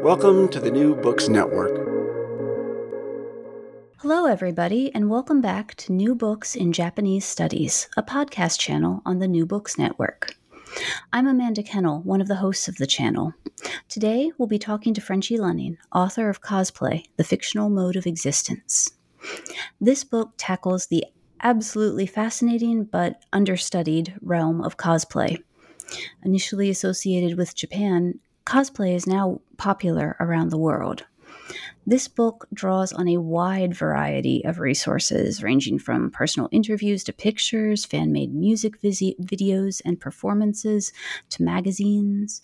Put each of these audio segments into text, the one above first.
Welcome to the New Books Network. Hello, everybody, and welcome back to New Books in Japanese Studies, a podcast channel on the New Books Network. I'm Amanda Kennell, one of the hosts of the channel. Today, we'll be talking to Frenchie Lunning, author of Cosplay, The Fictional Mode of Existence. This book tackles the absolutely fascinating but understudied realm of cosplay. Initially associated with Japan, cosplay is now popular around the world. This book draws on a wide variety of resources, ranging from personal interviews to pictures, fan-made music videos and performances, to magazines,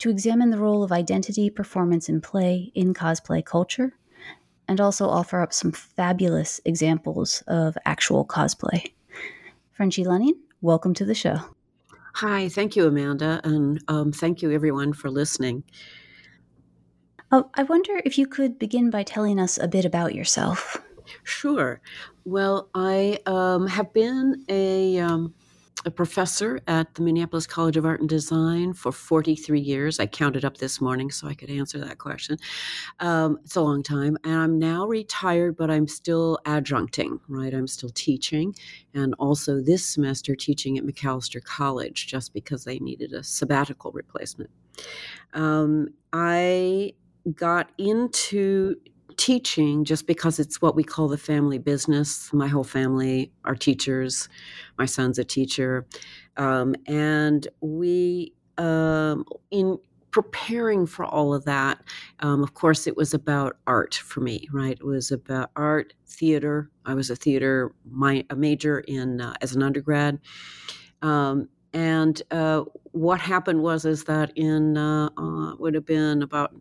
to examine the role of identity, performance, and play in cosplay culture, and also offer up some fabulous examples of actual cosplay. Frenchie Lunning, welcome to the show. Hi, thank you, Amanda, and thank you, everyone, for listening. Oh, I wonder if you could begin by telling us a bit about yourself. Sure. Well, I have been a professor at the Minneapolis College of Art and Design for 43 years. I counted up this morning so I could answer that question. It's a long time. And I'm now retired, but I'm still adjuncting, right? I'm still teaching. And also this semester teaching at Macalester College just because they needed a sabbatical replacement. I got into teaching just because it's what we call the family business. My whole family are teachers. My son's a teacher. And we, in preparing for all of that, of course, it was about art for me, right? It was about art, theater. I was a theater major in as an undergrad. And what happened was that in would have been about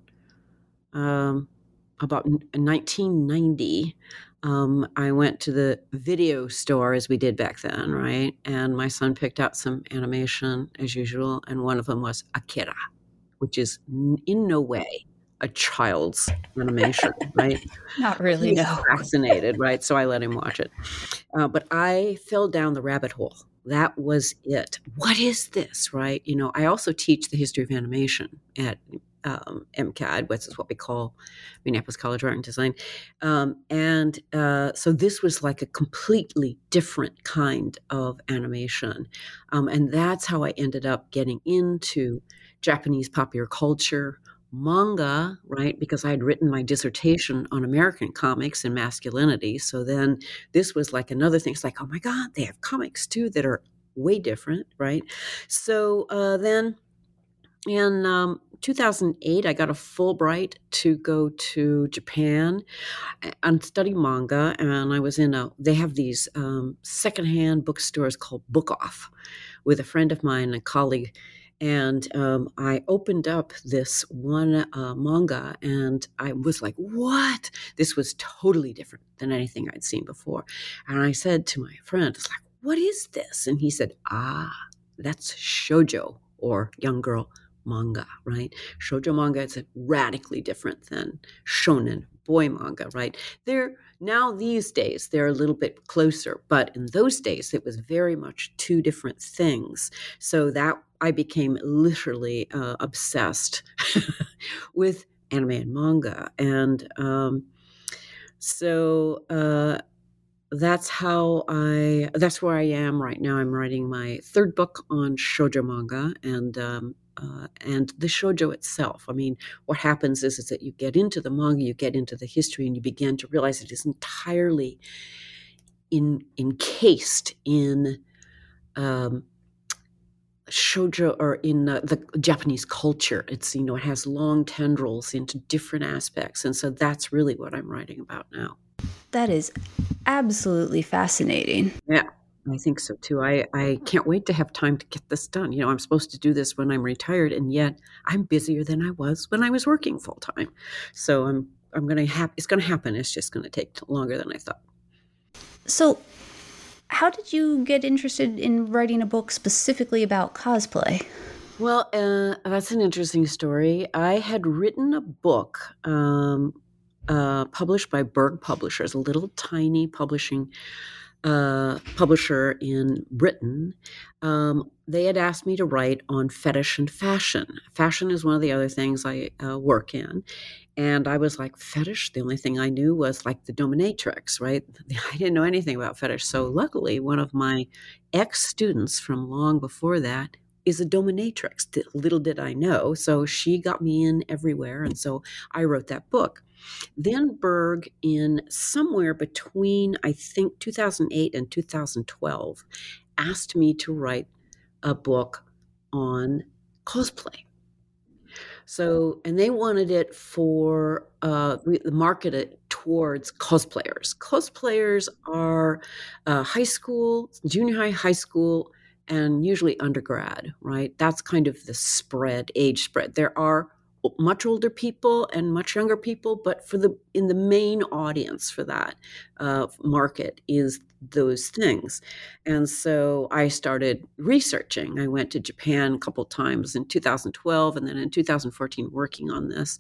1990, I went to the video store, as we did back then, right? And my son picked out some animation, as usual, and one of them was Akira, which is in no way a child's animation, right? Not really, no. He's fascinated, right? So I let him watch it. But I fell down the rabbit hole. That was it. What is this, right? You know, I also teach the history of animation at MCAD, which is what we call Minneapolis College of Art and Design. So this was like a completely different kind of animation. And that's how I ended up getting into Japanese popular culture, manga, right? Because I had written my dissertation on American comics and masculinity. So then this was like another thing. It's like, oh my God, they have comics too that are way different, right? So then in 2008, I got a Fulbright to go to Japan and study manga. And I was in they have these secondhand bookstores called Book Off with a friend of mine, a colleague. And I opened up this one manga and I was like, what? This was totally different than anything I'd seen before. And I said to my friend, it's like, what is this? And he said, that's shoujo, or young girl manga, right? Shoujo manga, it's radically different than shonen, boy manga, right? They're now these days, they're a little bit closer, but in those days, it was very much two different things. So that I became literally obsessed with anime and manga. And so that's where I am right now. I'm writing my third book on shoujo manga and the shoujo itself. I mean, what happens is that you get into the manga, you get into the history, and you begin to realize it is entirely encased in shoujo, or in the Japanese culture. It's, it has long tendrils into different aspects. And so that's really what I'm writing about now. That is absolutely fascinating. Yeah, I think so too. I can't wait to have time to get this done. I'm supposed to do this when I'm retired, and yet I'm busier than I was when I was working full time. So I'm going to it's going to happen. It's just going to take longer than I thought. So how did you get interested in writing a book specifically about cosplay? Well, that's an interesting story. I had written a book published by Berg Publishers, a little tiny publisher in Britain. They had asked me to write on fetish and fashion. Fashion is one of the other things I work in. And I was like, fetish? The only thing I knew was like the dominatrix, right? I didn't know anything about fetish. So luckily, one of my ex-students from long before that is a dominatrix. Little did I know. So she got me in everywhere. And so I wrote that book. Then Berg, in somewhere between, I think, 2008 and 2012, asked me to write a book on cosplay. So, and they wanted it for, marketed towards cosplayers. Cosplayers are high school, junior high, high school, and usually undergrad, right? That's kind of the spread, age spread. There are much older people and much younger people, but in the main audience for that market is those things. And so I started researching. I went to Japan a couple times in 2012, and then in 2014 working on this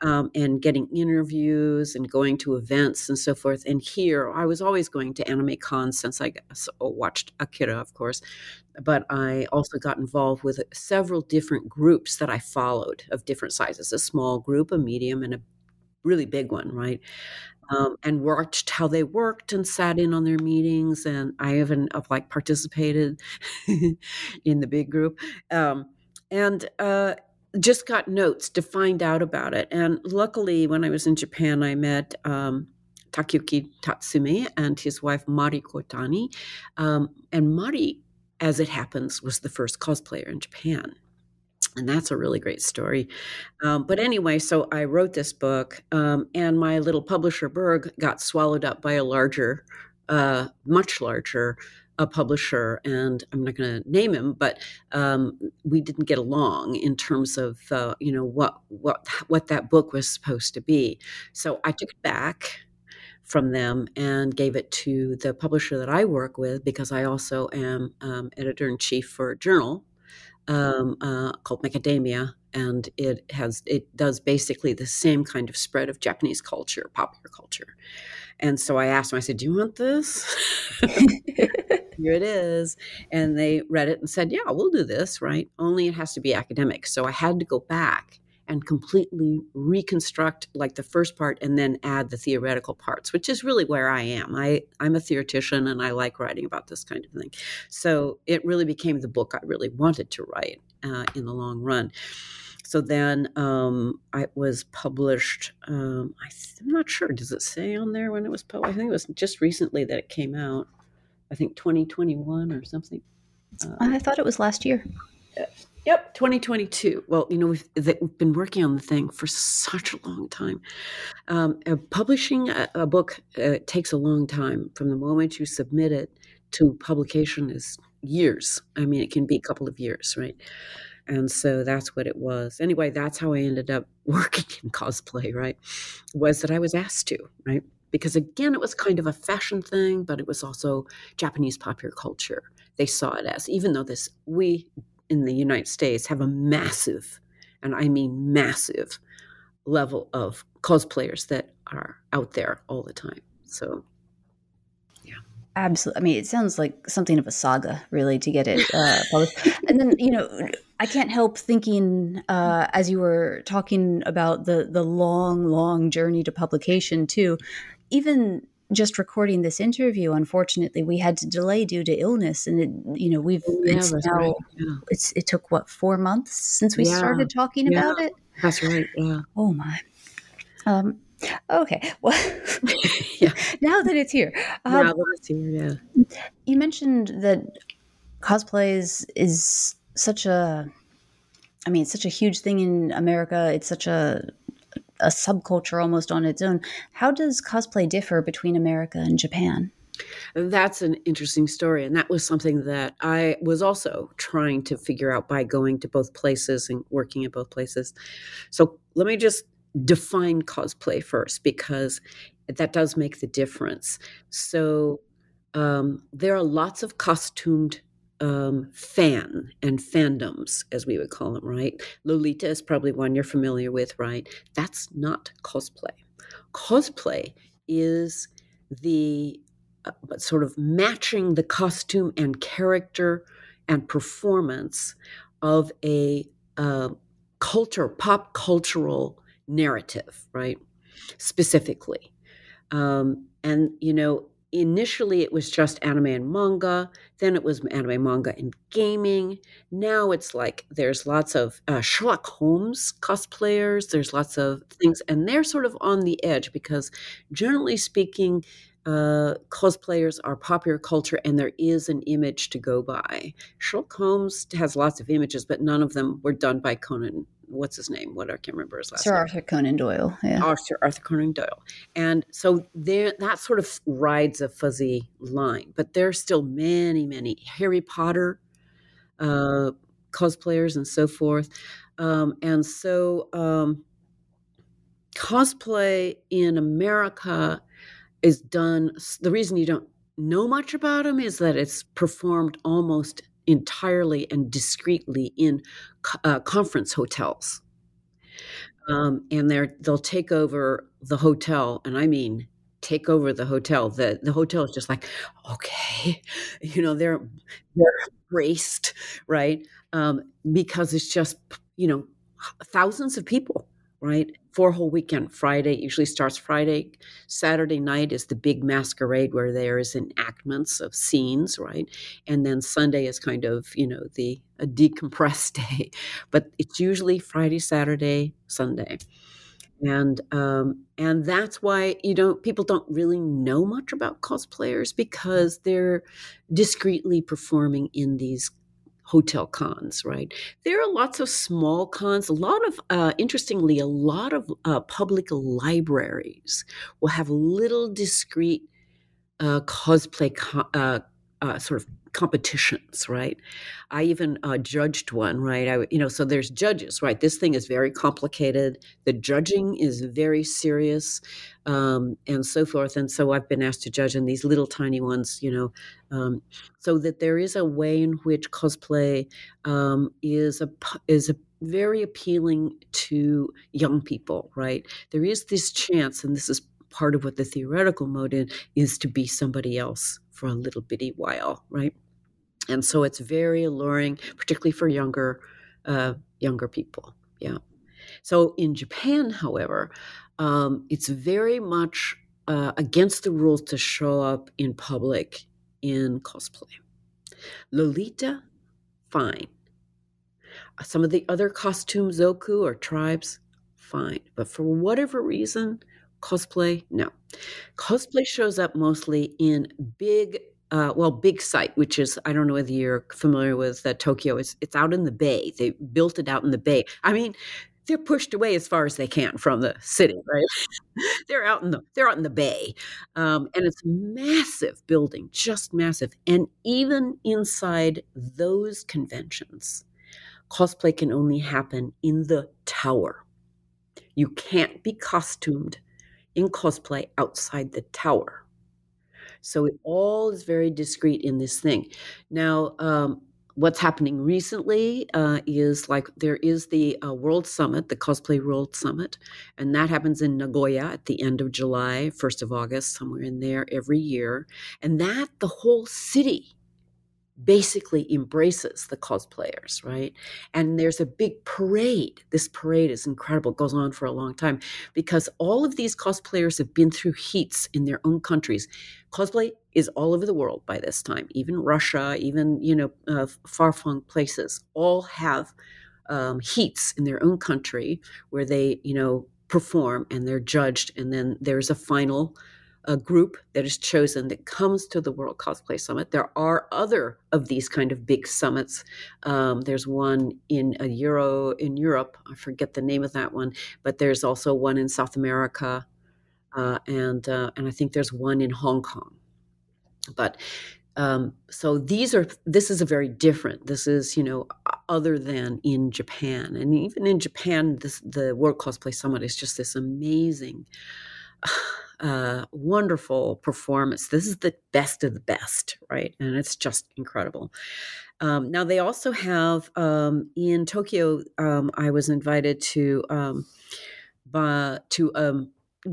and getting interviews and going to events and so forth. And here I was always going to anime cons since I watched Akira, of course, but I also got involved with several different groups that I followed of different sizes, a small group, a medium, and a really big one, right? And watched how they worked and sat in on their meetings. And I even participated in the big group and just got notes to find out about it. And luckily, when I was in Japan, I met Takayuki Tatsumi and his wife, Mari Kotani. And Mari, as it happens, was the first cosplayer in Japan. And that's a really great story. But anyway, so I wrote this book, and my little publisher, Berg, got swallowed up by a larger, much larger publisher. And I'm not going to name him, but we didn't get along in terms of, what that book was supposed to be. So I took it back from them and gave it to the publisher that I work with, because I also am editor-in-chief for a journal called Macadamia, and it does basically the same kind of spread of Japanese culture, popular culture. And so I asked them, I said, "Do you want this?" Here it is. And they read it and said, "Yeah, we'll do this," right? Only it has to be academic. So I had to go back and completely reconstruct the first part and then add the theoretical parts, which is really where I am. I'm a theoretician, and I like writing about this kind of thing. So it really became the book I really wanted to write in the long run. So then it was published, I'm not sure, does it say on there when it was published? I think it was just recently that it came out, I think 2021 or something. I thought it was last year. Yep, 2022. Well, we've been working on the thing for such a long time. Publishing a book takes a long time. From the moment you submit it to publication is years. I mean, it can be a couple of years, right? And so that's what it was. Anyway, that's how I ended up working in cosplay, right? Was that I was asked to, right? Because again, it was kind of a fashion thing, but it was also Japanese popular culture. They saw it as, even though in the United States have a massive, and I mean massive, level of cosplayers that are out there all the time. So, yeah. Absolutely. I mean, it sounds like something of a saga, really, to get it published. And then, you know, I can't help thinking as you were talking about the long, long journey to publication, too, even just recording this interview, unfortunately, we had to delay due to illness, and it took what, 4 months since we started talking about it. That's right. Yeah. Oh my. Okay. Well, now that it's here. Now that it's here. Yeah. You mentioned that cosplay is such a huge thing in America. It's such a subculture almost on its own. How does cosplay differ between America and Japan? That's an interesting story. And that was something that I was also trying to figure out by going to both places and working in both places. So let me just define cosplay first, because that does make the difference. So there are lots of costumed fan and fandoms, as we would call them, right? Lolita is probably one you're familiar with, right? That's not cosplay. Cosplay is the sort of matching the costume and character and performance of a pop cultural narrative, right? Specifically. And, you know, initially, it was just anime and manga. Then it was anime, manga, and gaming. Now it's like there's lots of Sherlock Holmes cosplayers. There's lots of things. And they're sort of on the edge because, generally speaking, cosplayers are popular culture and there is an image to go by. Sherlock Holmes has lots of images, but none of them were done by Conan. What's his name? I can't remember his last name. Sir Arthur Conan Doyle. Yeah. Arthur Conan Doyle. And so there, that sort of rides a fuzzy line. But there are still many, many Harry Potter cosplayers and so forth. And so cosplay in America is done. The reason you don't know much about them is that it's performed almost entirely and discreetly in conference hotels. And they'll take over the hotel. And I mean, take over the hotel. The hotel is just like, okay, you know, they're braced, right? Because it's just, you know, thousands of people, right? For a whole weekend. Friday usually starts Friday. Saturday night is the big masquerade where there is enactments of scenes, right? And then Sunday is kind of, you know, a decompressed day. But it's usually Friday, Saturday, Sunday. And that's why people don't really know much about cosplayers because they're discreetly performing in these hotel cons, right? There are lots of small cons. Interestingly, a lot of public libraries will have little discreet cosplay sort of competitions, right? I even judged one, right? So there's judges, right? This thing is very complicated. The judging is very serious, and so forth. And so I've been asked to judge in these little tiny ones, you know, so that there is a way in which cosplay is very appealing to young people, right? There is this chance, and this is part of what the theoretical mode is to be somebody else for a little bitty while, right? And so it's very alluring, particularly for younger people. Yeah. So in Japan, however, it's very much against the rules to show up in public in cosplay. Lolita, fine. Some of the other costume zoku or tribes, fine. But for whatever reason, cosplay, no. Cosplay shows up mostly in big site, which is, I don't know whether you're familiar with Tokyo. It's out in the bay. They built it out in the bay. I mean, they're pushed away as far as they can from the city, right? They're out in the bay, and it's massive building, just massive. And even inside those conventions, cosplay can only happen in the tower. You can't be costumed in cosplay outside the tower. So it all is very discreet in this thing. Now, What's happening recently is like there is the World Summit, the Cosplay World Summit, and that happens in Nagoya at the end of July, 1st of August, somewhere in there every year. And that the whole city basically embraces the cosplayers, right? And there's a big parade. This parade is incredible. It goes on for a long time because all of these cosplayers have been through heats in their own countries. Cosplay is all over the world by this time. Even Russia, even, far-flung places all have heats in their own country where they, perform and they're judged. And then there's a final group that is chosen that comes to the World Cosplay Summit. There are other of these kind of big summits. There's one in Europe. I forget the name of that one, but there's also one in South America. And I think there's one in Hong Kong. But so this is a very different. This is other than in Japan, and even in Japan, the World Cosplay Summit is just this amazing, wonderful performance. This is the best of the best, right? And it's just incredible. Now they also have in Tokyo. I was invited to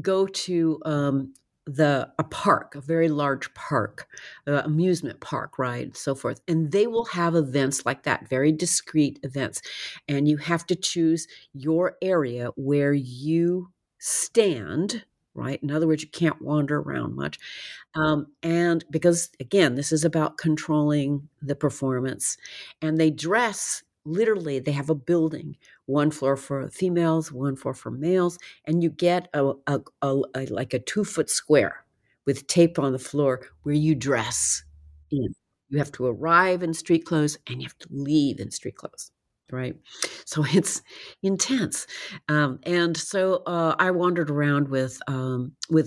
go to a park, a very large park, amusement park ride, and so forth. And they will have events like that, very discreet events. And you have to choose your area where you stand, right? In other words, you can't wander around much. And because, again, this is about controlling the performance. And they dress literally, they have a building, one floor for females, one floor for males, and you get like a 2-foot square with tape on the floor where you dress in. You have to arrive in street clothes and you have to leave in street clothes, right? So it's intense. And so I wandered around with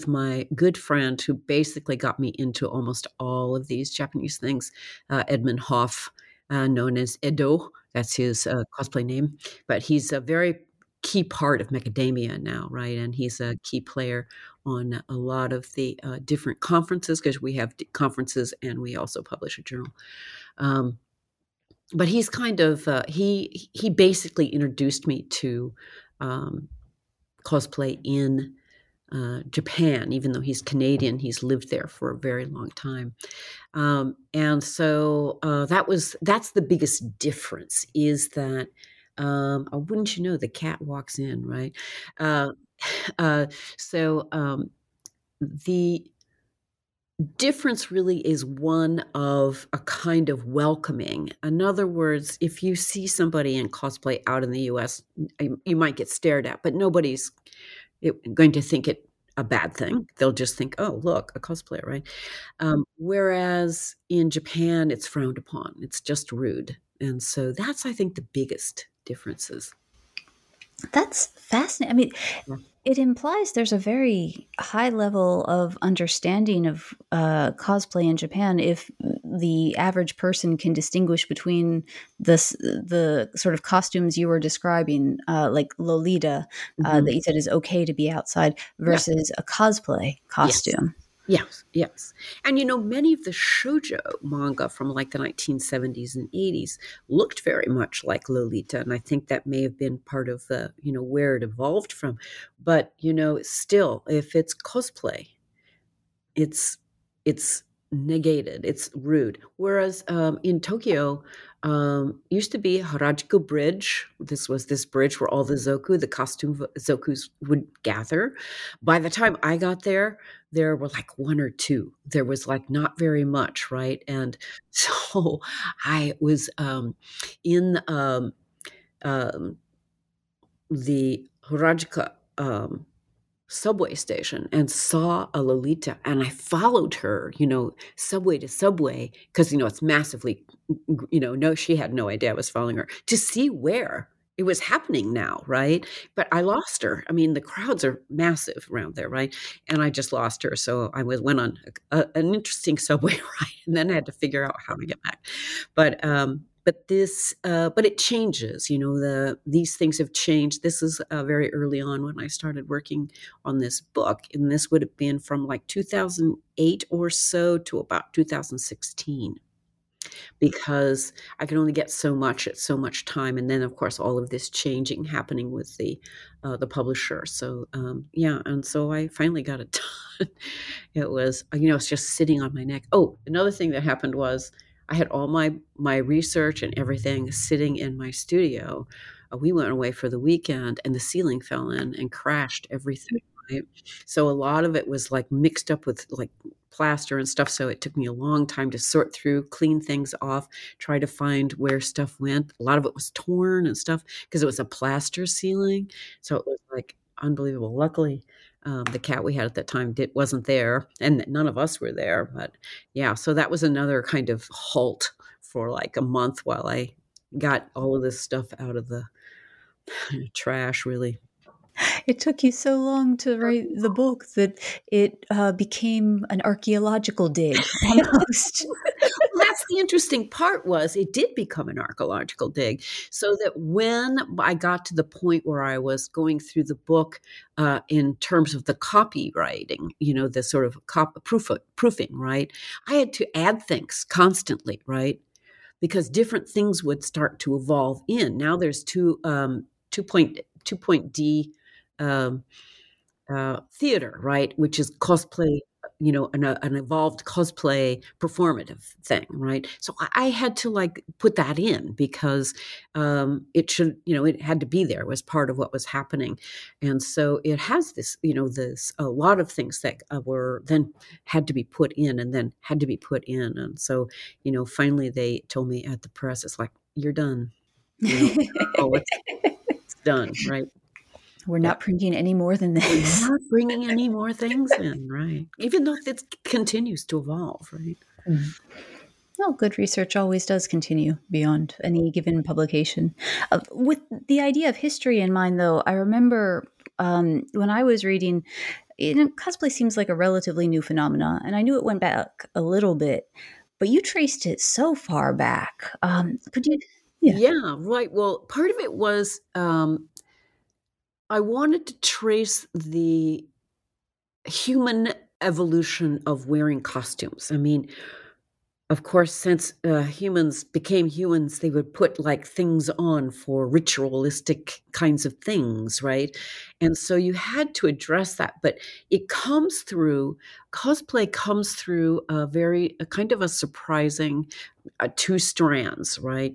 my good friend who basically got me into almost all of these Japanese things, Edmund Hoff, known as Edo. That's his cosplay name, but he's a very key part of Macadamia now, right? And he's a key player on a lot of the different conferences because we have conferences and we also publish a journal. But he's kind of, he basically introduced me to cosplay in Japan. Even though he's Canadian, he's lived there for a very long time. And so that's the biggest difference is that, wouldn't you know, the cat walks in, right? So the difference really is one of a kind of welcoming. In other words, if you see somebody in cosplay out in the US, you might get stared at, but nobody's going to think it a bad thing. They'll just think, oh, look, a cosplayer, right? Whereas in Japan, it's frowned upon. It's just rude. And so that's, I think, the biggest differences. That's fascinating. I mean, it implies there's a very high level of understanding of cosplay in Japan if the average person can distinguish between the sort of costumes you were describing, like Lolita, that you said is okay to be outside, versus a cosplay costume. Yes. And, many of the shoujo manga from like the 1970s and 80s looked very much like Lolita. And I think that may have been part of the, where it evolved from. But, still, if it's cosplay, it's negated. It's rude. Whereas in Tokyo, used to be Harajuku Bridge. This was this bridge where all the zoku, the costume zokus, would gather. By the time I got there, there were like one or two. There was like not very much, right? And so I was in the Harajuku subway station and saw a Lolita, and I followed her, subway to subway, because, it's massively, no, she had no idea I was following her, to see where it was happening now, right? But I lost her. I mean, the crowds are massive around there, right? And I just lost her. So I went on an interesting subway ride, and then I had to figure out how to get back. But it changes, these things have changed. This is very early on when I started working on this book, and this would have been from like 2008 or so to about 2016. because I could only get so much at so much time. And then, of course, all of this changing happening with the publisher. So, yeah. And so I finally got it done. It was, you know, it's just sitting on my neck. Oh, another thing that happened was I had all my research and everything sitting in my studio. We went away for the weekend and the ceiling fell in and crashed everything. Right? So a lot of it was like mixed up with like plaster and stuff. So it took me a long time to sort through, clean things off, try to find where stuff went. A lot of it was torn and stuff because it was a plaster ceiling. So it was like unbelievable. Luckily, the cat we had at that time wasn't there, and none of us were there. But yeah, so that was another kind of halt for like a month while I got all of this stuff out of the trash, really. It took you so long to write the book that it became an archaeological dig almost. Well, that's the interesting part, was it did become an archaeological dig, so that when I got to the point where I was going through the book in terms of the copywriting, you know, the sort of proofing, right? I had to add things constantly, right? Because different things would start to evolve in. Now there's two point D theater, right, which is cosplay, you know, an evolved cosplay performative thing, right? So I had to like put that in because it should, you know, it had to be there. It was part of what was happening, and so it has this, you know, this a lot of things that were then had to be put in, and so, you know, finally they told me at the press, it's like, you're done. You know, oh, it's done, right? We're not printing any more than this. We're not bringing any more things in, right? Even though it continues to evolve, right? Mm-hmm. Well, good research always does continue beyond any given publication. With the idea of history in mind, though, I remember when I was reading, cosplay seems like a relatively new phenomenon, and I knew it went back a little bit, but you traced it so far back. Could you? Yeah, right. Well, part of it was... I wanted to trace the human evolution of wearing costumes. I mean, of course, since humans became humans, they would put like things on for ritualistic kinds of things, right? And so you had to address that. But it comes through, cosplay comes through a kind of a surprising two strands, right?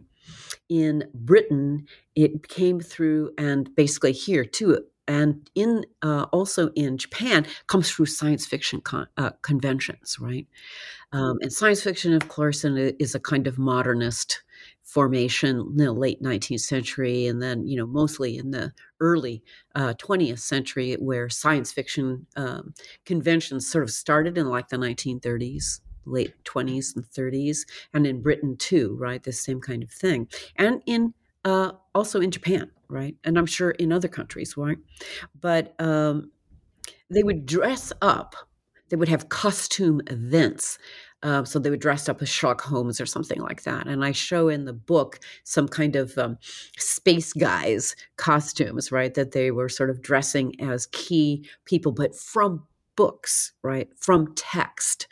In Britain, it came through, and basically here too, and in also in Japan, comes through science fiction conventions, right? And science fiction, of course, is a kind of modernist formation in the late 19th century, and then, you know, mostly in the early 20th century, where science fiction conventions sort of started in like the 1930s. Late 20s and 30s, and in Britain too, right? This same kind of thing. And in also in Japan, right? And I'm sure in other countries, right? But they would dress up, they would have costume events. So they would dress up as Sherlock Holmes or something like that. And I show in the book some kind of space guys costumes, right? That they were sort of dressing as key people, but from books, right? From text.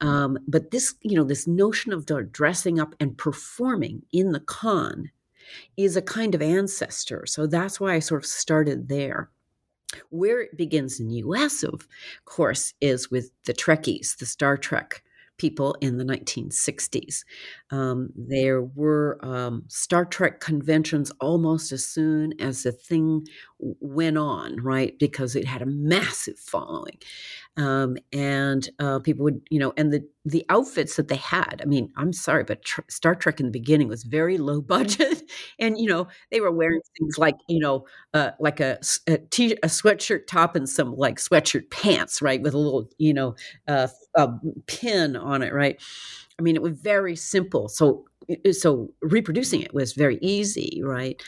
But this, you know, this notion of dressing up and performing in the con is a kind of ancestor. So that's why I sort of started there. Where it begins in the U.S., of course, is with the Trekkies, the Star Trek people in the 1960s. There were Star Trek conventions almost as soon as the thing went on, right? Because it had a massive following. And people would, you know, and the outfits that they had, I mean, I'm sorry, but Star Trek in the beginning was very low budget. And, you know, they were wearing things like, you know, like a sweatshirt top and some like sweatshirt pants, right? With a little, you know, a pin on it, right? I mean, it was very simple. So reproducing it was very easy, right?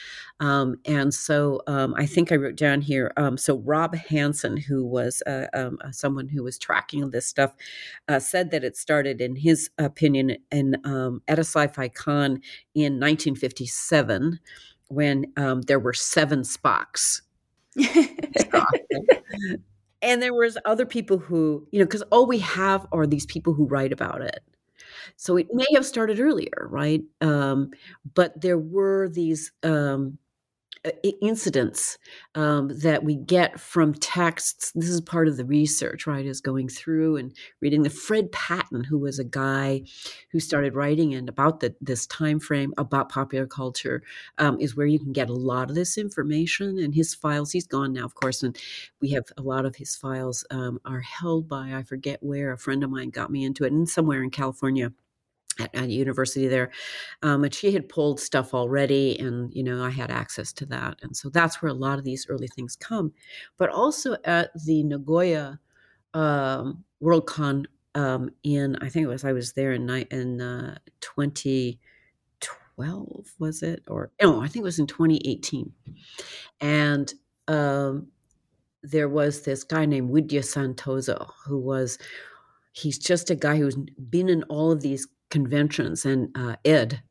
And so I think I wrote down here, so Rob Hansen, who was someone who was tracking this stuff, said that it started, in his opinion, at a sci-fi con in 1957 when there were 7 Spocks. And there was other people who, you know, because all we have are these people who write about it. So it may have started earlier, right? But there were these incidents that we get from texts. This is part of the research, right, is going through and reading the Fred Patton, who was a guy who started writing in about this time frame about popular culture, is where you can get a lot of this information. And his files, he's gone now, of course, and we have a lot of his files are held by, I forget where, a friend of mine got me into it, and somewhere in California at a university there, and she had pulled stuff already, and I had access to that, and so that's where a lot of these early things come. But also at the Nagoya Worldcon in, I think it was, I was there in 2012, was it? Or no, I think it was in 2018, and there was this guy named Widya Santoso who was, he's just a guy who's been in all of these conventions, and Edo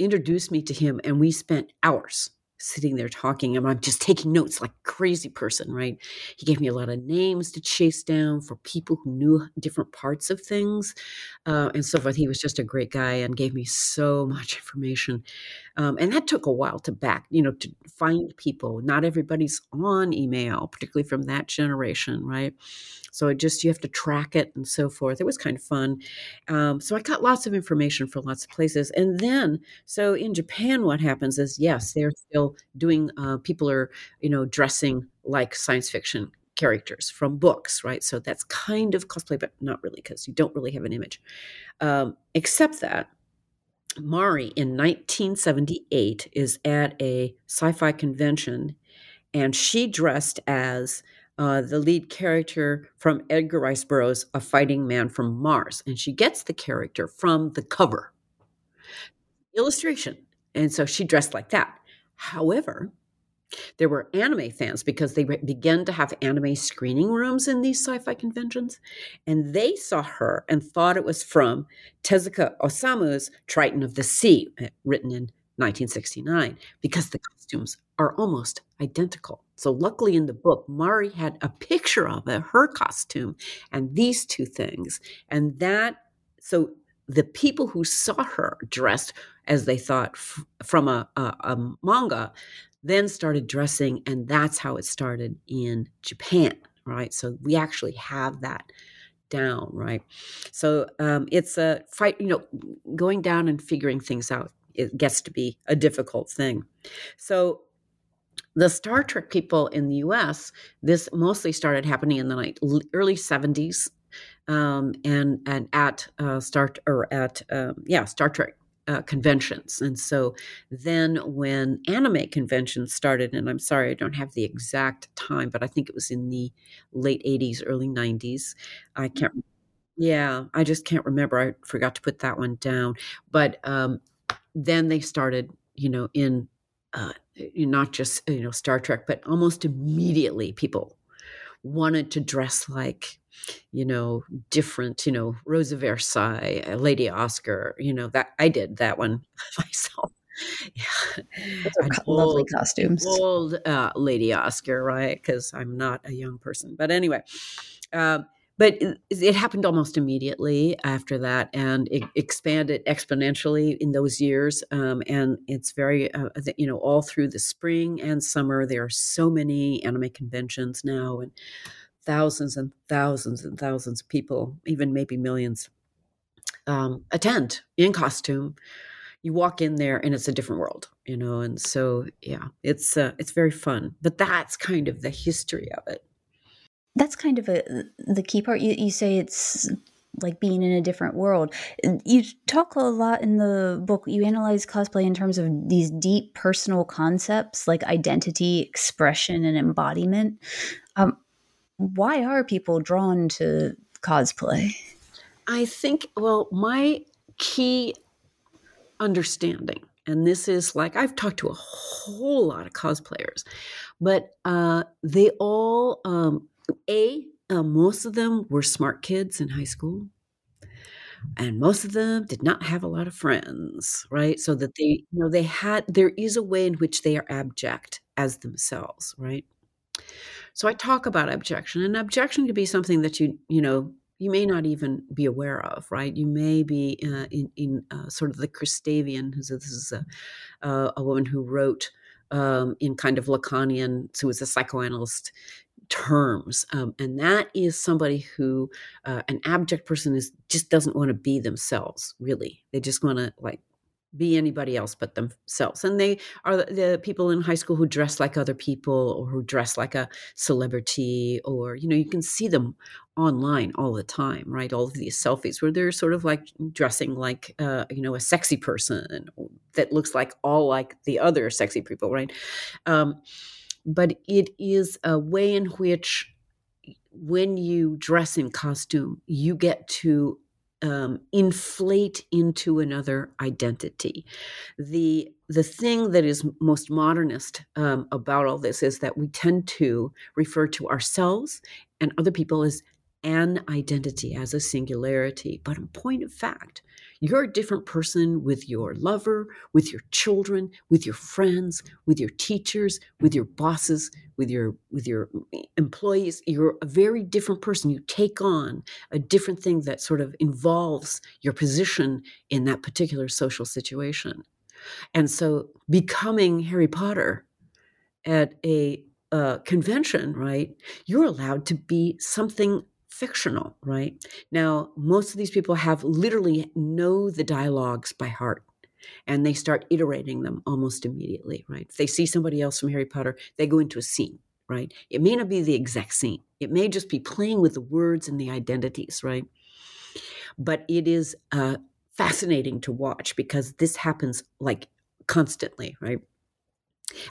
introduced me to him, and we spent hours sitting there talking, and I'm just taking notes like a crazy person, right? He gave me a lot of names to chase down for people who knew different parts of things and so forth. He was just a great guy and gave me so much information. And that took a while to to find people. Not everybody's on email, particularly from that generation, right? So it just, you have to track it and so forth. It was kind of fun. So I got lots of information from lots of places. And then, so in Japan, what happens is, yes, they're still doing, people are, dressing like science fiction characters from books, right? So that's kind of cosplay, but not really, because you don't really have an image. Except that Mari in 1978 is at a sci-fi convention, and she dressed as the lead character from Edgar Rice Burroughs, A Fighting Man from Mars. And she gets the character from the cover illustration. And so she dressed like that. However, there were anime fans, because they began to have anime screening rooms in these sci-fi conventions. And they saw her and thought it was from Tezuka Osamu's Triton of the Sea, written in 1969, because the costumes are almost identical. So luckily in the book, Mari had a picture of her costume and these two things. And that, so the people who saw her dressed, as they thought, from a manga, then started dressing, and that's how it started in Japan, right? So we actually have that down, right? So it's a fight, going down and figuring things out. It gets to be a difficult thing. So the Star Trek people in the U.S., this mostly started happening in the early 70s, and at Star Trek conventions. And so then when anime conventions started, and I'm sorry I don't have the exact time, but I think it was in the late 80s, early 90s. I just can't remember. I forgot to put that one down. But then they started, in. Not just, Star Trek, but almost immediately people wanted to dress like, different, Rose of Versailles, Lady Oscar, that I did that one myself. Yeah. Those are lovely costumes. Old Lady Oscar, right? Because I'm not a young person. But anyway, but it happened almost immediately after that, and it expanded exponentially in those years. And it's very, all through the spring and summer, there are so many anime conventions now, and thousands and thousands and thousands of people, even maybe millions, attend in costume. You walk in there and it's a different world, and so, yeah, it's very fun. But that's kind of the history of it. That's kind of the key part. You say it's like being in a different world. You talk a lot in the book, you analyze cosplay in terms of these deep personal concepts like identity, expression, and embodiment. Why are people drawn to cosplay? I think, my key understanding, and this is like, I've talked to a whole lot of cosplayers, but they all... most of them were smart kids in high school, and most of them did not have a lot of friends, right? So that they, there is a way in which they are abject as themselves, right? So I talk about abjection, and abjection could be something that you, you may not even be aware of, right? You may be in sort of the Christavian. So this is a woman who wrote in kind of Lacanian, who was a psychoanalyst, terms. And that is somebody who an abject person is just doesn't want to be themselves, really. They just want to like be anybody else but themselves. And they are the people in high school who dress like other people or who dress like a celebrity, or, you know, you can see them online all the time, right? All of these selfies where they're sort of like dressing like, you know, a sexy person that looks like all like the other sexy people, right? But it is a way in which when you dress in costume, you get to inflate into another identity. The thing that is most modernist about all this is that we tend to refer to ourselves and other people as an identity, as a singularity. But in point of fact, you're a different person with your lover, with your children, with your friends, with your teachers, with your bosses, with your employees. You're a very different person. You take on a different thing that sort of involves your position in that particular social situation. And so becoming Harry Potter at a convention, right, you're allowed to be something fictional, right? Now, most of these people have literally know the dialogues by heart, and they start iterating them almost immediately, right? If they see somebody else from Harry Potter, they go into a scene, right? It may not be the exact scene. It may just be playing with the words and the identities, right? But it is fascinating to watch because this happens like constantly, right?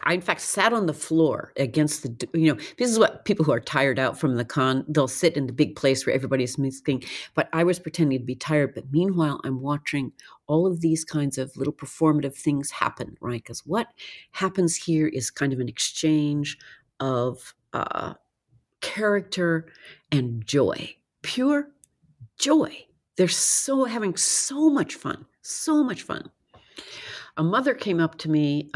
I, in fact, sat on the floor against the, you know, this is what people who are tired out from the con, they'll sit in the big place where everybody's missing. But I was pretending to be tired. But meanwhile, I'm watching all of these kinds of little performative things happen, right? Because what happens here is kind of an exchange of character and joy, pure joy. They're so having so much fun, so much fun. A mother came up to me,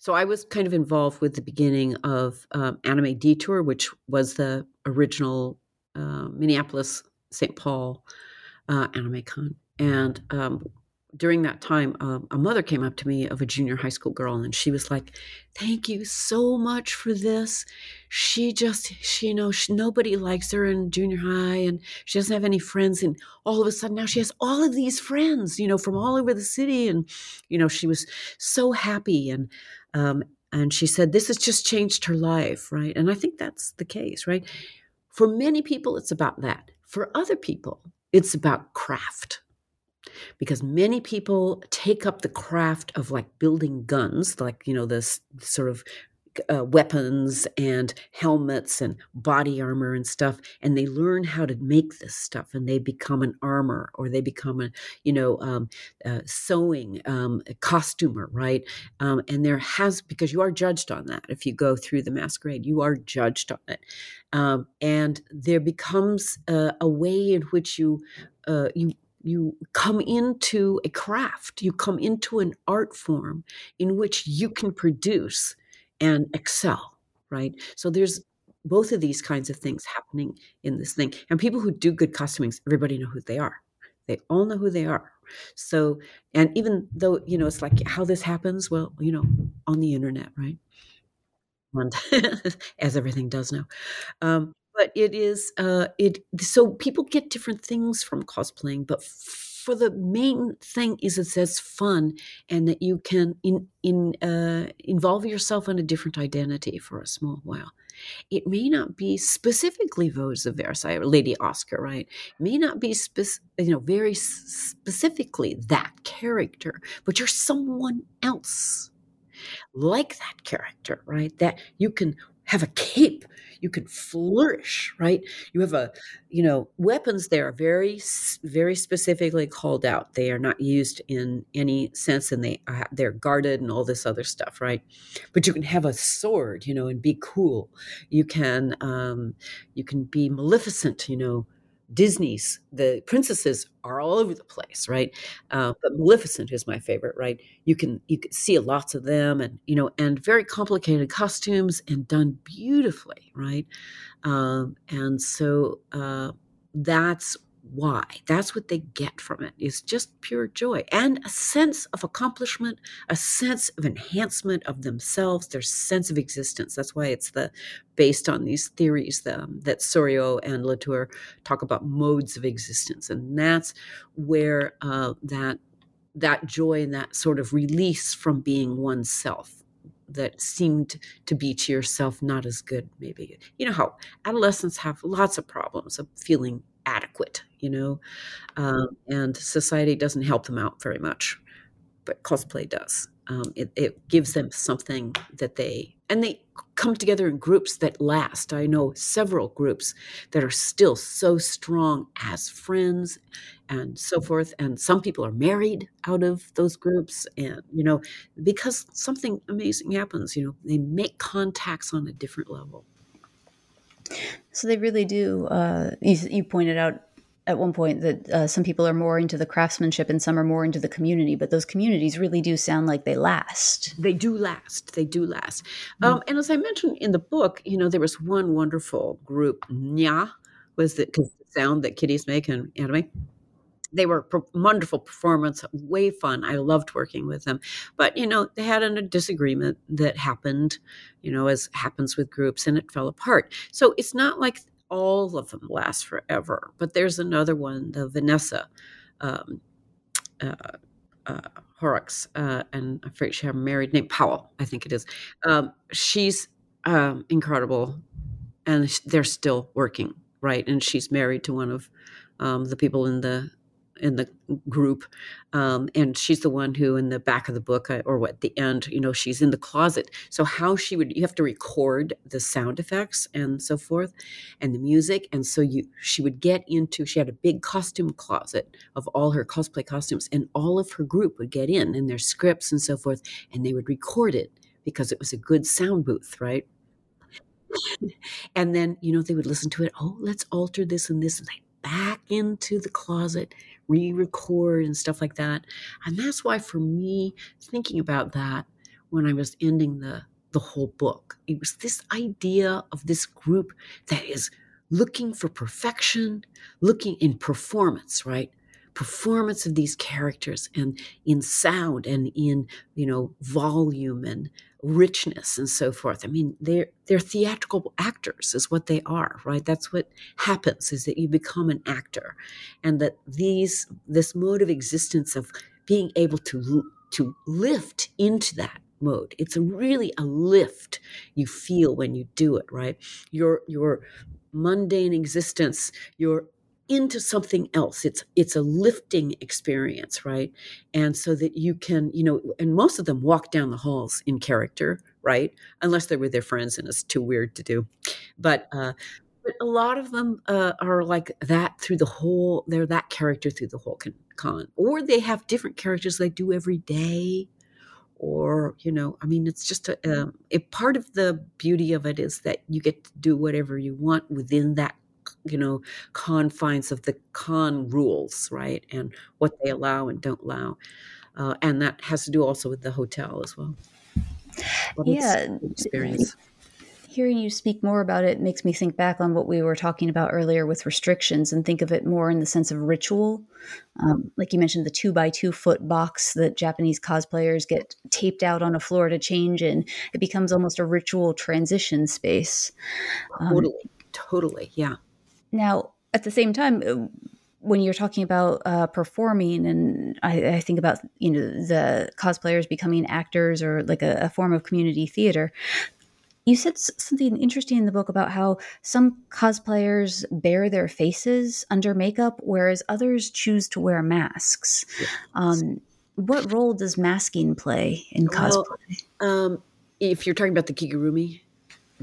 so I was kind of involved with the beginning of Anime Detour, which was the original Minneapolis, St. Paul Anime Con. And during that time, a mother came up to me of a junior high school girl, and she was like, thank you so much for this. She nobody likes her in junior high, and she doesn't have any friends. And all of a sudden now she has all of these friends, you know, from all over the city. And, you know, she was so happy. And she said, this has just changed her life, right? And I think that's the case, right? For many people, it's about that. For other people, it's about craft. Because many people take up the craft of like building guns, like, you know, this sort of weapons and helmets and body armor and stuff. And they learn how to make this stuff, and they become an armor, or they become a, you know, sewing a costumer, right? And because you are judged on that. If you go through the masquerade, you are judged on it. And there becomes a way in which you come into a craft, you come into an art form in which you can produce and excel, right? So there's both of these kinds of things happening in this thing. And people who do good costuming, everybody know who they are. They all know who they are. So, and even though, you know, it's like how this happens, well, you know, on the internet, right? And as everything does now. But it is, so people get different things from cosplaying, but for the main thing is it's fun, and that you can involve yourself in a different identity for a small while. It may not be specifically Rose of Versailles or Lady Oscar, right? It may not be very specifically that character, but you're someone else like that character, right? That you can have a cape, you can flourish, right? You have weapons there are very, very specifically called out. They are not used in any sense, and they're guarded and all this other stuff, right? But you can have a sword, you know, and be cool. You can be Maleficent, you know. Disney's, the princesses are all over the place, right? But Maleficent is my favorite, right? You can see lots of them, and, you know, and very complicated costumes and done beautifully, right? And so that's why. That's what they get from it, is just pure joy and a sense of accomplishment, a sense of enhancement of themselves, their sense of existence. That's why it's based on these theories that Souriau and Latour talk about, modes of existence. And that's where that joy and that sort of release from being oneself that seemed to be to yourself not as good, maybe. You know how adolescents have lots of problems of feeling adequate, and society doesn't help them out very much, but cosplay does. It gives them something and they come together in groups that last. I know several groups that are still so strong as friends and so forth. And some people are married out of those groups. And, because something amazing happens, they make contacts on a different level. So they really do. You pointed out at one point that some people are more into the craftsmanship and some are more into the community, but those communities really do sound like they last. They do last. Mm-hmm. And as I mentioned in the book, there was one wonderful group, Nya, because the sound that kitties make in anime. They were wonderful performance, way fun. I loved working with them. But, they had a disagreement that happened, as happens with groups, and it fell apart. So it's not like all of them last forever. But there's another one, the Vanessa Horrocks, and I'm afraid she had a married name, Powell, I think it is. She's incredible, and they're still working, right? And she's married to one of the people in the group. And she's the one who in the back of the book at the end, she's in the closet. So how you have to record the sound effects and so forth and the music. And so she had a big costume closet of all her cosplay costumes, and all of her group would get in and their scripts and so forth. And they would record it because it was a good sound booth, right? And then, they would listen to it. Oh, let's alter this and this. And they back into the closet, re-record and stuff like that. And that's why, for me, thinking about that when I was ending the whole book, it was this idea of this group that is looking for perfection, looking in performance, right? Performance of these characters, and in sound, and in, volume and richness and so forth. I mean, they're theatrical actors is what they are, right? That's what happens, is that you become an actor, and that this mode of existence of being able to lift into that mode. It's really a lift you feel when you do it, right? Your mundane existence, you're into something else. It's a lifting experience, right? And so that you can, and most of them walk down the halls in character, right? Unless they're with their friends and it's too weird to do. But a lot of them are like that through the whole, they're that character through the whole con. Or they have different characters they do every day. Or, it's just a part of the beauty of it is that you get to do whatever you want within that confines of the con rules, right? And what they allow and don't allow. And that has to do also with the hotel as well. But yeah. Experience. Hearing you speak more about it makes me think back on what we were talking about earlier with restrictions, and think of it more in the sense of ritual. Like you mentioned, the 2x2 foot box that Japanese cosplayers get taped out on a floor to change in. It becomes almost a ritual transition space. Totally. Yeah. Now, at the same time, when you're talking about performing, and I think about, the cosplayers becoming actors, or like a form of community theater, you said something interesting in the book about how some cosplayers bare their faces under makeup, whereas others choose to wear masks. Yes. What role does masking play in cosplay? If you're talking about the Kigurumi,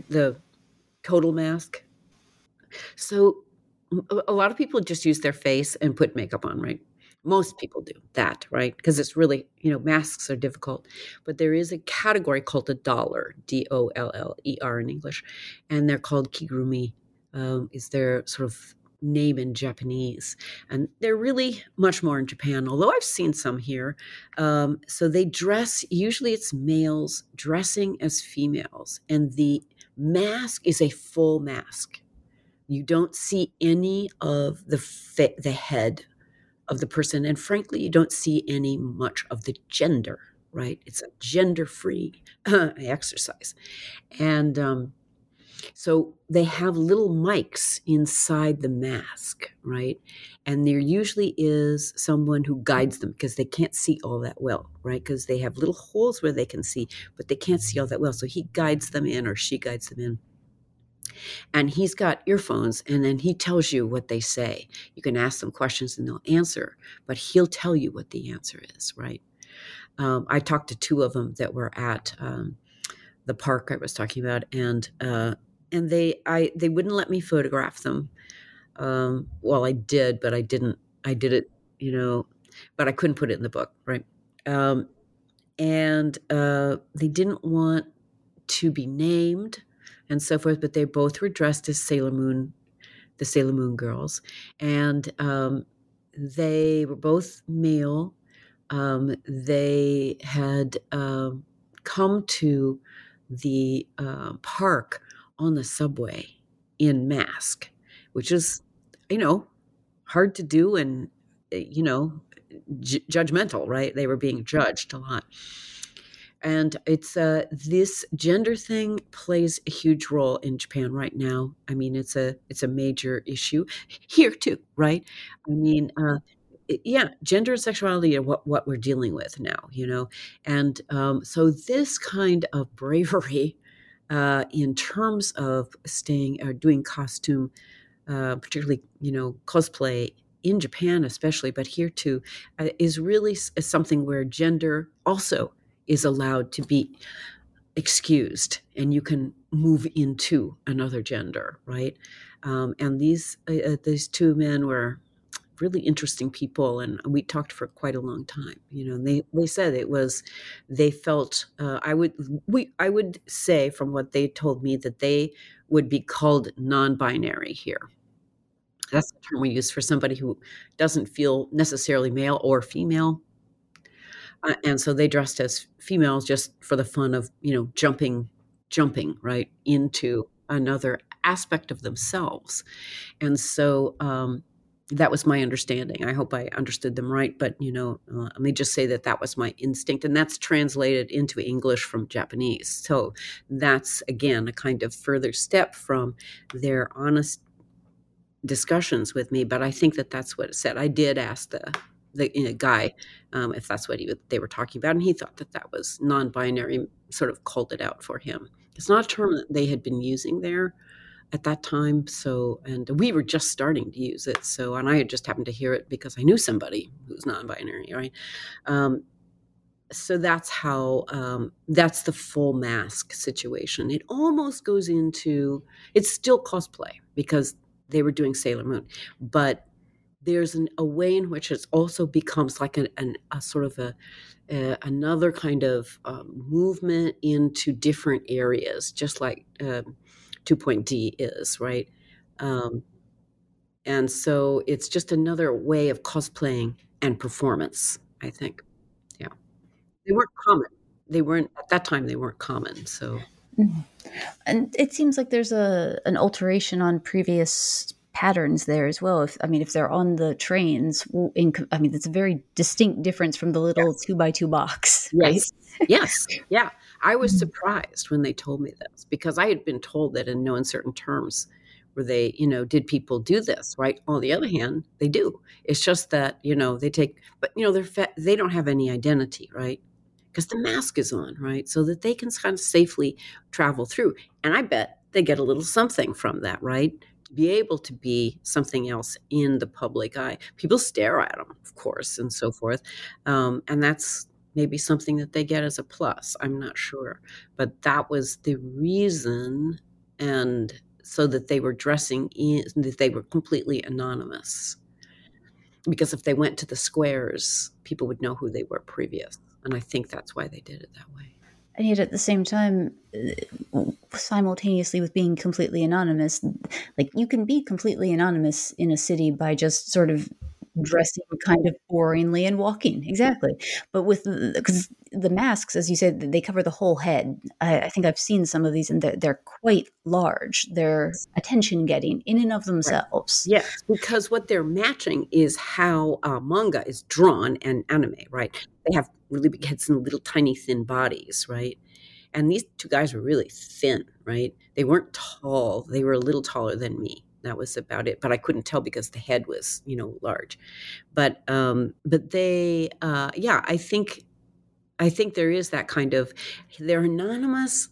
the total mask. So a lot of people just use their face and put makeup on, right? Most people do that, right? Because it's really, masks are difficult. But there is a category called the dollar, D-O-L-L-E-R in English. And they're called Kigurumi, is their sort of name in Japanese. And they're really much more in Japan, although I've seen some here. So they dress, usually it's males dressing as females. And the mask is a full mask. You don't see any of the head of the person. And frankly, you don't see any much of the gender, right? It's a gender-free exercise. And so they have little mics inside the mask, right? And there usually is someone who guides them because they can't see all that well, right? Because they have little holes where they can see, but they can't see all that well. So he guides them in, or she guides them in. And he's got earphones, and then he tells you what they say. You can ask them questions and they'll answer, but he'll tell you what the answer is, right? I talked to two of them that were at the park I was talking about, and they wouldn't let me photograph them. Well, I did, but I didn't. I did it, but I couldn't put it in the book, right? And they didn't want to be named and so forth, but they both were dressed as Sailor Moon, the Sailor Moon girls. And they were both male. They had come to the park on the subway in mask, which is, hard to do and, judgmental, right? They were being judged a lot. And it's this gender thing plays a huge role in Japan right now. I mean, it's a major issue here too, right? I mean, gender and sexuality are what we're dealing with now, And so this kind of bravery in terms of staying or doing costume, particularly, cosplay in Japan especially, but here too, is really something where gender also is allowed to be excused and you can move into another gender, right? And these two men were really interesting people, and we talked for quite a long time, and they said they felt, I would say from what they told me that they would be called non-binary here. That's the term we use for somebody who doesn't feel necessarily male or female. And so they dressed as females just for the fun of, jumping right into another aspect of themselves. And so that was my understanding. I hope I understood them right. But, let me just say that was my instinct. And that's translated into English from Japanese. So that's, again, a kind of further step from their honest discussions with me. But I think that's what it said. I did ask the guy, if that's what they were talking about. And he thought that was non-binary, sort of called it out for him. It's not a term that they had been using there at that time. So, and we were just starting to use it. So, and I had just happened to hear it because I knew somebody who's non-binary, right? So that's how, that's the full mask situation. It almost goes into, it's still cosplay because they were doing Sailor Moon, but there's a way in which it also becomes like a sort of another kind of movement into different areas, just like 2.D is, right? And so it's just another way of cosplaying and performance, I think. Yeah. They weren't common. They weren't, at that time, they weren't common, so. Mm-hmm. And it seems like there's an alteration on previous patterns there as well. If they're on the trains, it's a very distinct difference from the little 2x2 box. Yes. Right? Yes. Yeah. I was surprised when they told me this because I had been told that in no uncertain terms were they, did people do this, right? On the other hand, they do. It's just that, they take, but they don't have any identity, right? Because the mask is on, right? So that they can kind of safely travel through. And I bet they get a little something from that, right? Be able to be something else in the public eye. People stare at them, of course, and so forth. And that's maybe something that they get as a plus. I'm not sure. But that was the reason, and so that they were dressing in, that they were completely anonymous. Because if they went to the squares, people would know who they were previous. And I think that's why they did it that way. And yet at the same time, simultaneously with being completely anonymous, like you can be completely anonymous in a city by just sort of dressing kind of boringly and walking. Exactly. But with, because the masks, as you said, they cover the whole head. I think I've seen some of these, and they're quite large. They're attention-getting in and of themselves. Right. Yes, because what they're matching is how manga is drawn and anime, right? They have really big heads and little tiny thin bodies, right? And these two guys were really thin, right? They weren't tall. They were a little taller than me. That was about it. But I couldn't tell because the head was, you know, large. But they, yeah, I think there is that kind of, they're anonymous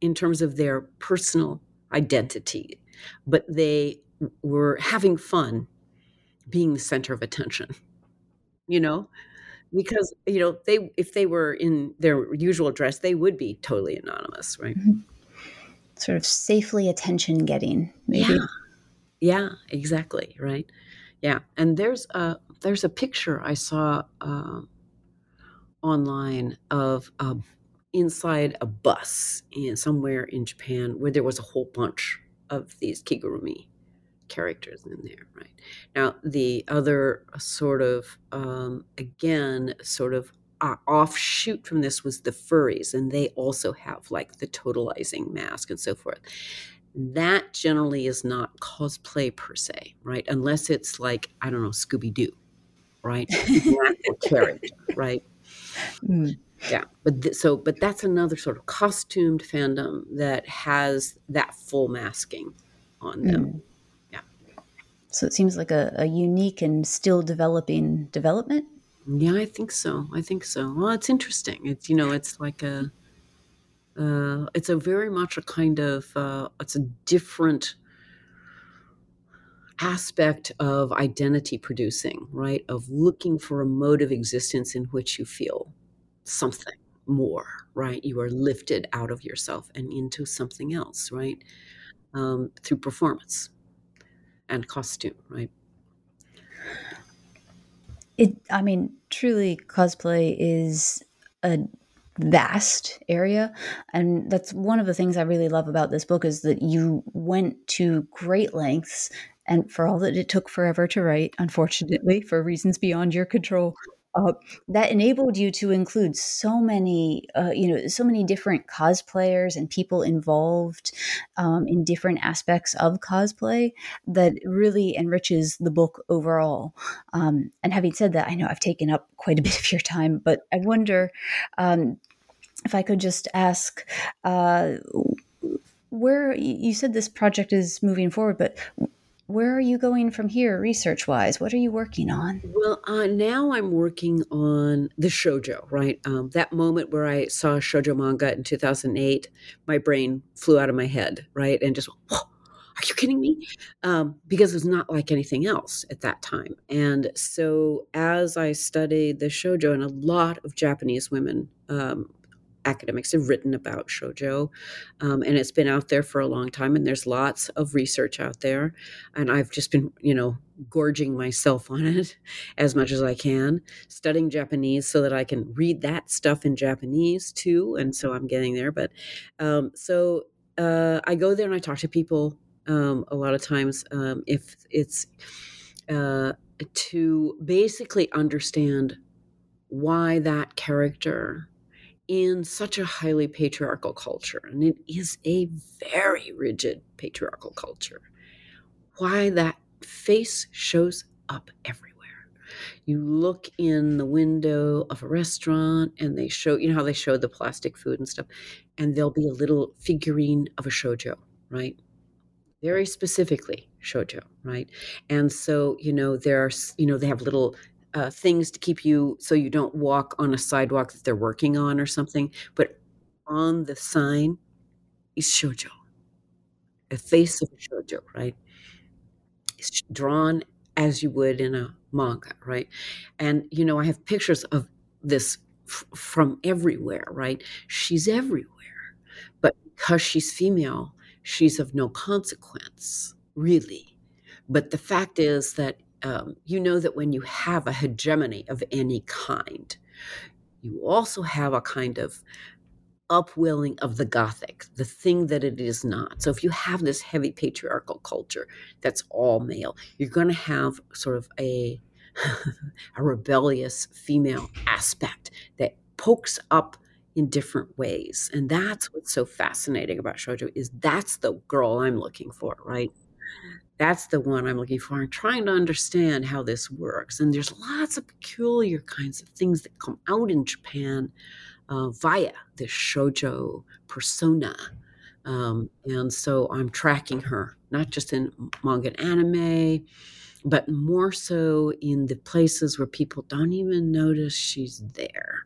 in terms of their personal identity, but they were having fun being the center of attention, you know? Because, you know, they, if they were in their usual dress, they would be totally anonymous, right? Mm-hmm. Sort of safely attention getting, maybe. Yeah, exactly, right? Yeah, and there's a picture I saw online of inside a bus somewhere in Japan where there was a whole bunch of these Kigurumi characters in there, right? Now, the other sort of, again, sort of offshoot from this was the furries, and they also have like the totalizing mask and so forth. That generally is not cosplay per se, right? Unless it's like, I don't know, Scooby-Doo, right? Character, right? Mm. Yeah, but that's another sort of costumed fandom that has that full masking on them. Mm. Yeah. So it seems like a unique and still developing development. Yeah, I think so. Well, it's interesting. It's, you know, it's like it's a very much a kind of, it's a different aspect of identity producing, right? Of looking for a mode of existence in which you feel something more, right? You are lifted out of yourself and into something else, right? Through performance and costume, right? Truly cosplay is a vast area. And that's one of the things I really love about this book is that you went to great lengths, and for all that it took forever to write, unfortunately, for reasons beyond your control, that enabled you to include so many different cosplayers and people involved in different aspects of cosplay that really enriches the book overall. And having said that, I know I've taken up quite a bit of your time, but I wonder if I could just ask where you said this project is moving forward, but where are you going from here research-wise? What are you working on? Well, now I'm working on the shoujo, right? That moment where I saw shoujo manga in 2008, my brain flew out of my head, right? And just, whoa, are you kidding me? Because it's not like anything else at that time. And so as I studied the shoujo, and a lot of Japanese women academics have written about shoujo, and it's been out there for a long time, and there's lots of research out there, and I've just been, you know, gorging myself on it as much as I can, studying Japanese so that I can read that stuff in Japanese too, and so I'm getting there. But so I go there and I talk to people a lot of times if it's to basically understand why that character in such a highly patriarchal culture, and it is a very rigid patriarchal culture, why that face shows up everywhere. You look in the window of a restaurant and they show, you know how they show the plastic food and stuff, and there'll be a little figurine of a shoujo, right? Very specifically shoujo, right? And so, you know, there are, you know, they have little things to keep you so you don't walk on a sidewalk that they're working on or something. But on the sign is shoujo. The face of a shoujo, right? It's drawn as you would in a manga, right? And, you know, I have pictures of this from everywhere, right? She's everywhere. But because she's female, she's of no consequence, really. But the fact is that you know that when you have a hegemony of any kind, you also have a kind of upwelling of the Gothic, the thing that it is not. So if you have this heavy patriarchal culture that's all male, you're going to have sort of a rebellious female aspect that pokes up in different ways. And that's what's so fascinating about shoujo, is that's the girl I'm looking for, right? That's the one I'm looking for. I'm trying to understand how this works. And there's lots of peculiar kinds of things that come out in Japan via this shoujo persona. And so I'm tracking her, not just in manga and anime, but more so in the places where people don't even notice she's there.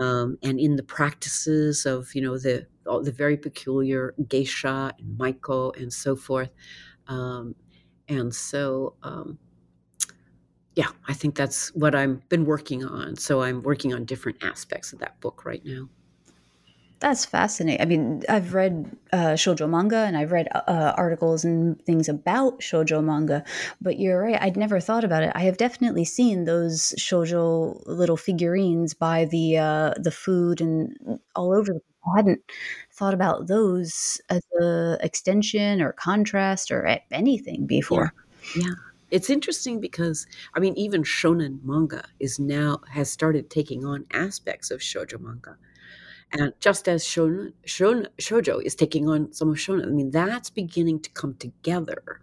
And in the practices of, you know, the very peculiar geisha and maiko and so forth. Yeah, I think that's what I've been working on. So I'm working on different aspects of that book right now. That's fascinating. I mean, I've read shoujo manga, and I've read articles and things about shoujo manga, but you're right. I'd never thought about it. I have definitely seen those shoujo little figurines by the food and all over. I hadn't thought about those as an extension or contrast or anything before. Yeah. It's interesting because, I mean, even shonen manga has started taking on aspects of shoujo manga. And just as shoujo is taking on some of shonen, I mean, that's beginning to come together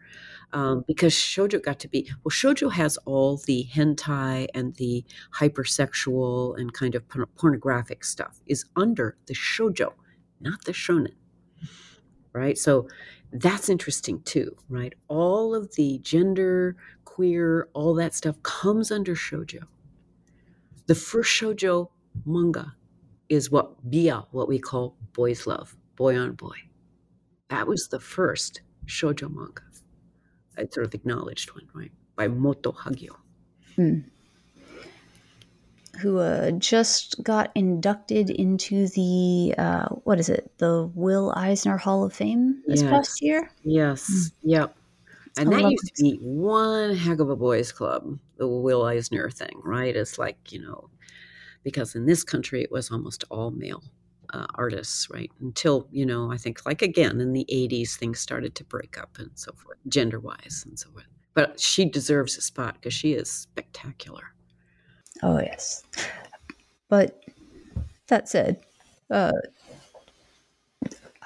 because shoujo got to be, well, shoujo has all the hentai and the hypersexual and kind of pornographic stuff is under the shoujo, not the shonen, right? So that's interesting too, right? All of the gender, queer, all that stuff comes under shoujo. The first shoujo manga is what we call boys love, boy on boy. That was the first shoujo manga, a sort of acknowledged one, right? By Moto Hagio. Who just got inducted into the, the Will Eisner Hall of Fame this past year? Yes, yep. And that used to be one heck of a boys club, the Will Eisner thing, right? It's like, you know, because in this country, it was almost all male artists, right? Until, you know, I think like again, in the 80s, things started to break up and so forth, gender wise and so forth. But she deserves a spot because she is spectacular. Oh, yes. But that said, I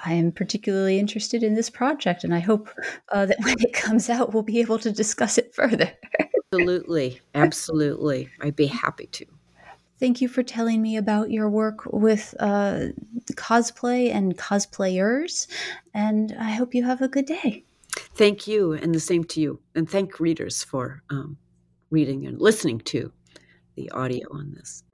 am particularly interested in this project, and I hope that when it comes out, we'll be able to discuss it further. Absolutely. Absolutely. I'd be happy to. Thank you for telling me about your work with cosplay and cosplayers, and I hope you have a good day. Thank you, and the same to you. And thank readers for reading and listening to the audio on this.